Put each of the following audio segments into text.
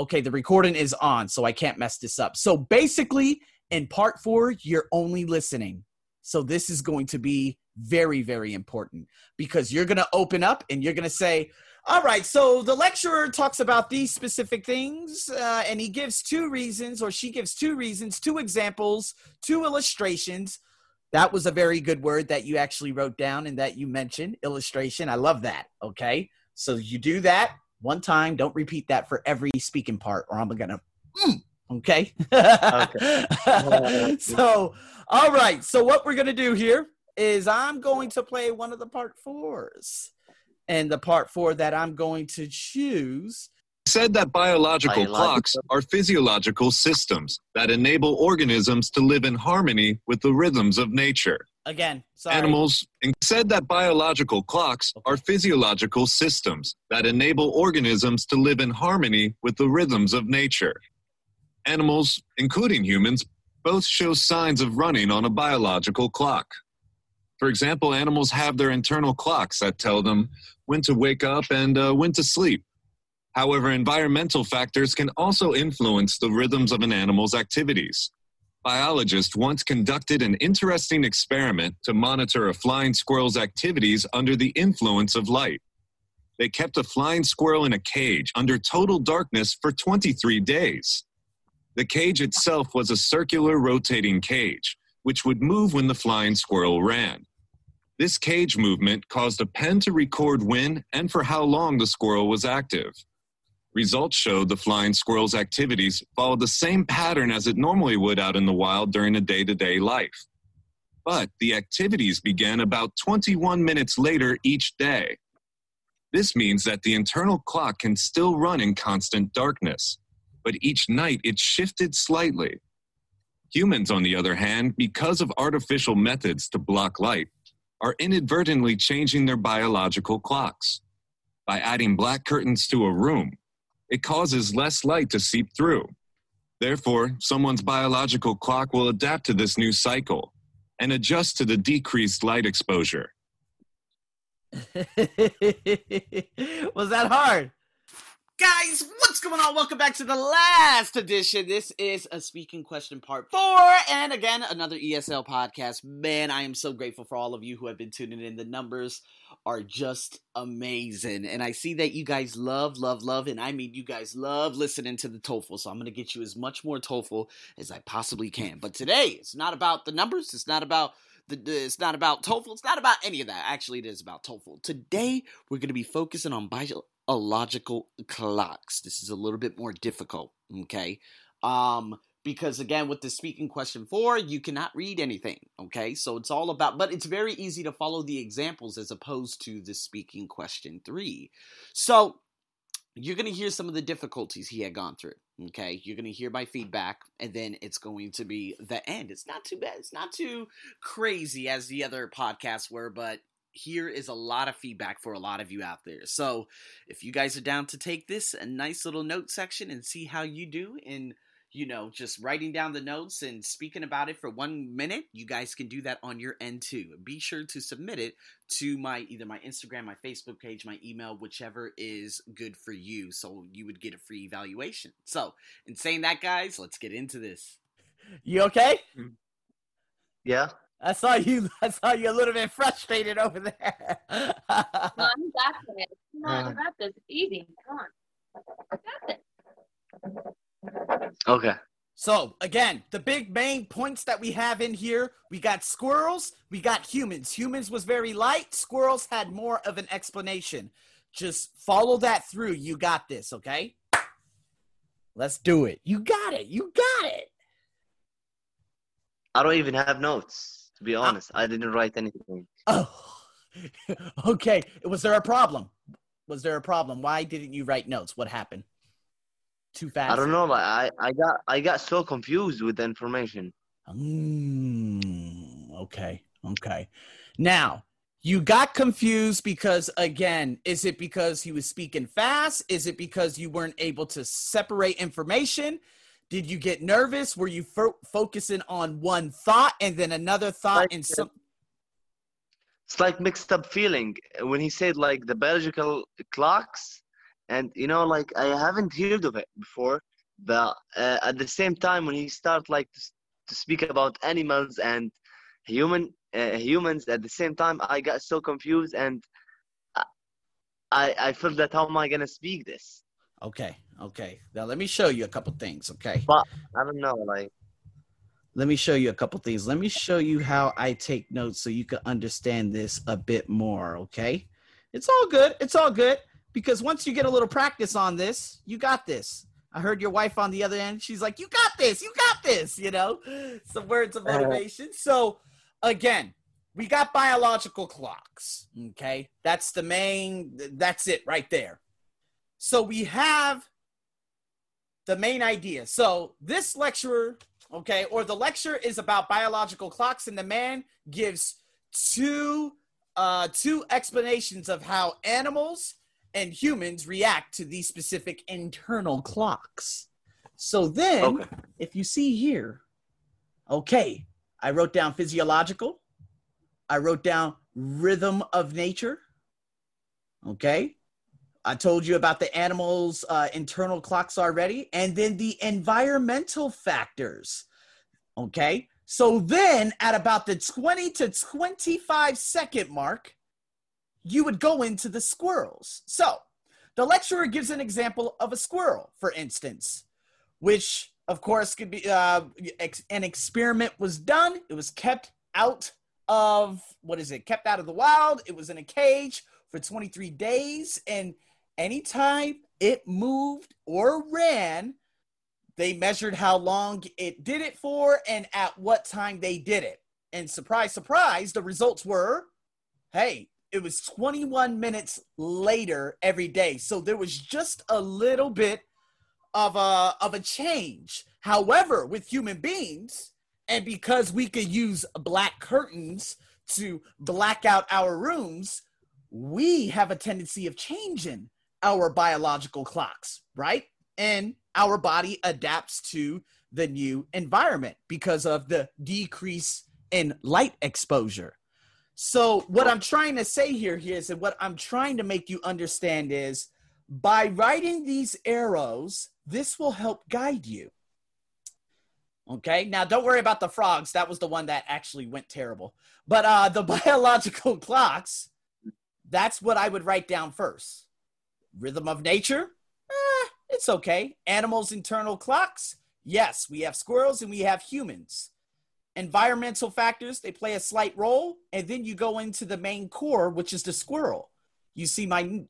okay, the recording is on, so I can't mess this up. So basically, in part 4, you're only listening. So this is going to be very, very important because you're going to open up and you're going to say, all right, so the lecturer talks about these specific things and he gives 2 reasons, or she gives 2 reasons, 2 examples, 2 illustrations. That was a very good word that you actually wrote down and that you mentioned, illustration. I love that. Okay. So you do that one time. Don't repeat that for every speaking part or I'm going to, okay. Okay. So, all right. So what we're going to do here is I'm going to play one of the part 4s. And the part 4 that I'm going to choose said that biological clocks are physiological systems that enable organisms to live in harmony with the rhythms of nature. Again, sorry. Animals said that biological clocks are physiological systems that enable organisms to live in harmony with the rhythms of nature. Animals, including humans, both show signs of running on a biological clock. For example, animals have their internal clocks that tell them when to wake up and when to sleep. However, environmental factors can also influence the rhythms of an animal's activities. Biologists once conducted an interesting experiment to monitor a flying squirrel's activities under the influence of light. They kept a flying squirrel in a cage under total darkness for 23 days. The cage itself was a circular rotating cage, which would move when the flying squirrel ran. This cage movement caused a pen to record when and for how long the squirrel was active. Results showed the flying squirrel's activities followed the same pattern as it normally would out in the wild during a day-to-day life. But the activities began about 21 minutes later each day. This means that the internal clock can still run in constant darkness, but each night it shifted slightly. Humans, on the other hand, because of artificial methods to block light, are inadvertently changing their biological clocks. By adding black curtains to a room, it causes less light to seep through. Therefore, someone's biological clock will adapt to this new cycle and adjust to the decreased light exposure. Was that hard? Guys, what's going on? Welcome back to the last edition. This is a speaking question part 4, and again, another ESL podcast. Man, I am so grateful for all of you who have been tuning in. The numbers are just amazing, and I see that you guys love, and I mean you guys love listening to the TOEFL, so I'm going to get you as much more TOEFL as I possibly can. But today, it's not about the numbers, it's not about it's not about TOEFL, it's not about any of that. Actually, it is about TOEFL. Today, we're going to be focusing on biological clocks. This is a little bit more difficult, okay? Because again, with the speaking question 4, you cannot read anything, okay? So it's all about, but it's very easy to follow the examples as opposed to the speaking question 3. So you're going to hear some of the difficulties he had gone through, okay? You're going to hear my feedback, and then it's going to be the end. It's not too bad. It's not too crazy as the other podcasts were, but here is a lot of feedback for a lot of you out there. So if you guys are down to take this, a nice little note section and see how you do in, you know, just writing down the notes and speaking about it for 1 minute, you guys can do that on your end too. Be sure to submit it to either my Instagram, my Facebook page, my email, whichever is good for you. So you would get a free evaluation. So in saying that, guys, let's get into this. You okay? Yeah. I saw you a little bit frustrated over there. No, I'm backing it. Come on, I got this. It's easy. Come on. I got this. Okay. So, again, the big main points that we have in here, we got squirrels, we got humans. Humans was very light. Squirrels had more of an explanation. Just follow that through. You got this, okay? Let's do it. You got it. I don't even have notes. To be honest, I didn't write anything. Oh, okay. Was there a problem? Why didn't you write notes? What happened? Too fast? I don't know. I got so confused with the information. Okay. Now, you got confused because, again, is it because he was speaking fast? Is it because you weren't able to separate information? Did you get nervous? Were you focusing on one thought and then another thought? It's like mixed up feeling. When he said like the biological clocks, And, you know, like, I haven't heard of it before. But at the same time, when he started, like, to speak about animals and humans at the same time, I got so confused, and I felt that, how am I going to speak this? Okay. Now, let me show you a couple things, okay? But, I don't know, like. Let me show you a couple things. Let me show you how I take notes so you can understand this a bit more, okay? It's all good. It's all good. Because once you get a little practice on this, you got this. I heard your wife on the other end. She's like, you got this, you know? Some words of motivation. So, again, we got biological clocks, okay? That's the main, that's it right there. So we have the main idea. So this lecturer, okay, or the lecture is about biological clocks, and the man gives two explanations of how animals and humans react to these specific internal clocks. So then, okay, if you see here, okay, I wrote down physiological. I wrote down rhythm of nature. Okay. I told you about the animals' internal clocks already. And then the environmental factors. Okay. So then at about the 20 to 25 second mark, you would go into the squirrels. So the lecturer gives an example of a squirrel, for instance, which of course could be an experiment was done. It was kept out of, kept out of the wild. It was in a cage for 23 days. And anytime it moved or ran, they measured how long it did it for and at what time they did it. And surprise, surprise, the results were, hey, it was 21 minutes later every day. So there was just a little bit of a change. However, with human beings, and because we could use black curtains to black out our rooms, we have a tendency of changing our biological clocks, right? And our body adapts to the new environment because of the decrease in light exposure. So what I'm trying to say here is, and what I'm trying to make you understand is, by writing these arrows, this will help guide you. Okay, now don't worry about the frogs. That was the one that actually went terrible. But the biological clocks, that's what I would write down first. Rhythm of nature, it's okay. Animals' internal clocks, yes, we have squirrels and we have humans. Environmental factors, they play a slight role. And then you go into the main core, which is the squirrel. You see my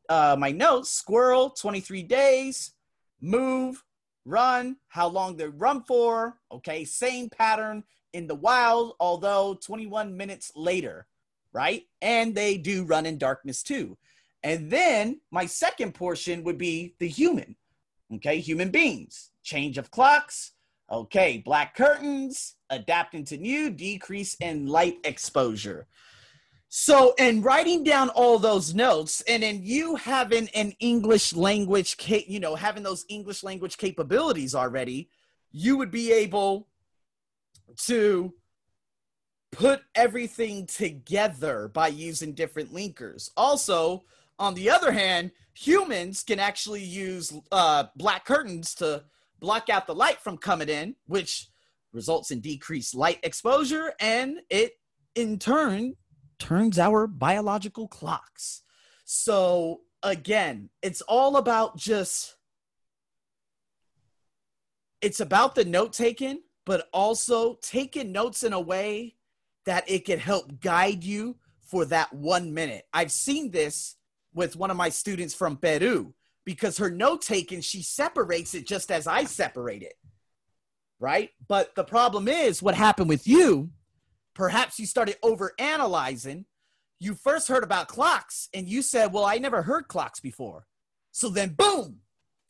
notes, squirrel, 23 days, move, run, how long they run for. Okay, same pattern in the wild, although 21 minutes later, right? And they do run in darkness too. And then my second portion would be the human. Okay, human beings, change of clocks. Okay, black curtains, adapting to new, decrease in light exposure. So in writing down all those notes, and then you having an English language, having those English language capabilities already, you would be able to put everything together by using different linkers. Also, on the other hand, humans can actually use black curtains to block out the light from coming in, which results in decreased light exposure, and it in turn turns our biological clocks. So again, it's all about it's about the note taking, but also taking notes in a way that it can help guide you for that 1 minute. I've seen this with one of my students from Peru, because her note taking, she separates it just as I separate it, right? But the problem is, what happened with you, perhaps you started overanalyzing. You first heard about clocks and you said, well, I never heard clocks before. So then boom,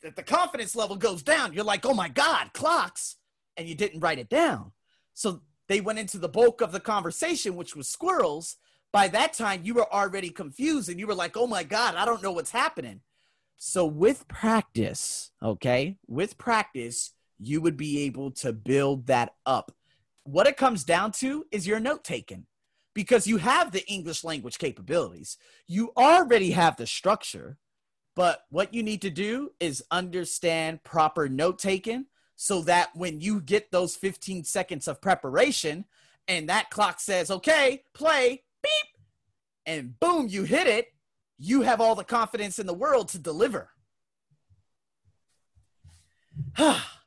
the confidence level goes down. You're like, oh my God, clocks. And you didn't write it down. So they went into the bulk of the conversation, which was squirrels. By that time, you were already confused and you were like, oh my God, I don't know what's happening. So with practice, okay, you would be able to build that up. What it comes down to is your note taking, because you have the English language capabilities. You already have the structure. But what you need to do is understand proper note-taking so that when you get those 15 seconds of preparation and that clock says, okay, play, beep, and boom, you hit it, you have all the confidence in the world to deliver.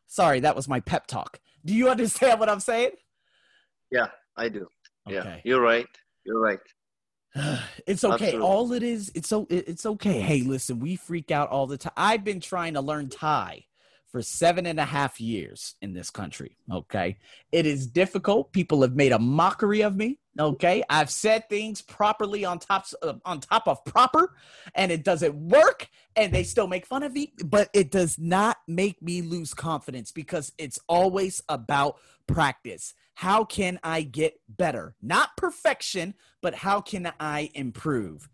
Sorry, that was my pep talk. Do you understand what I'm saying? Yeah, I do. Okay. Yeah, you're right. You're right. It's okay. Absolutely. All it is, it's okay. Hey, listen, we freak out all the time. I've been trying to learn Thai for 7.5 years in this country. Okay. It is difficult. People have made a mockery of me. Okay. I've said things properly on top of proper, and it doesn't work, and they still make fun of me, but it does not make me lose confidence because it's always about practice. How can I get better? Not perfection, but how can I improve?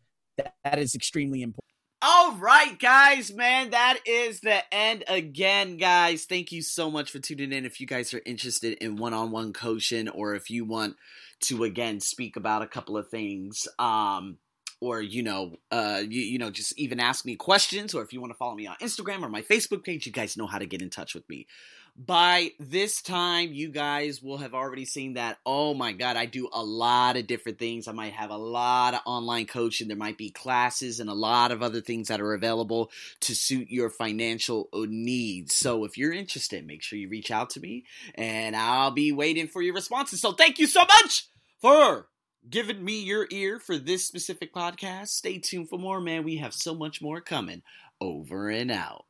That is extremely important. All right, guys, man, that is the end again, guys. Thank you so much for tuning in. If you guys are interested in one-on-one coaching, or if you want to, again, speak about a couple of things, or, you know, just even ask me questions, or if you want to follow me on Instagram or my Facebook page, you guys know how to get in touch with me. By this time, you guys will have already seen that, oh my God, I do a lot of different things. I might have a lot of online coaching. There might be classes and a lot of other things that are available to suit your financial needs. So if you're interested, make sure you reach out to me, and I'll be waiting for your responses. So thank you so much for giving me your ear for this specific podcast. Stay tuned for more, man. We have so much more coming. Over and out.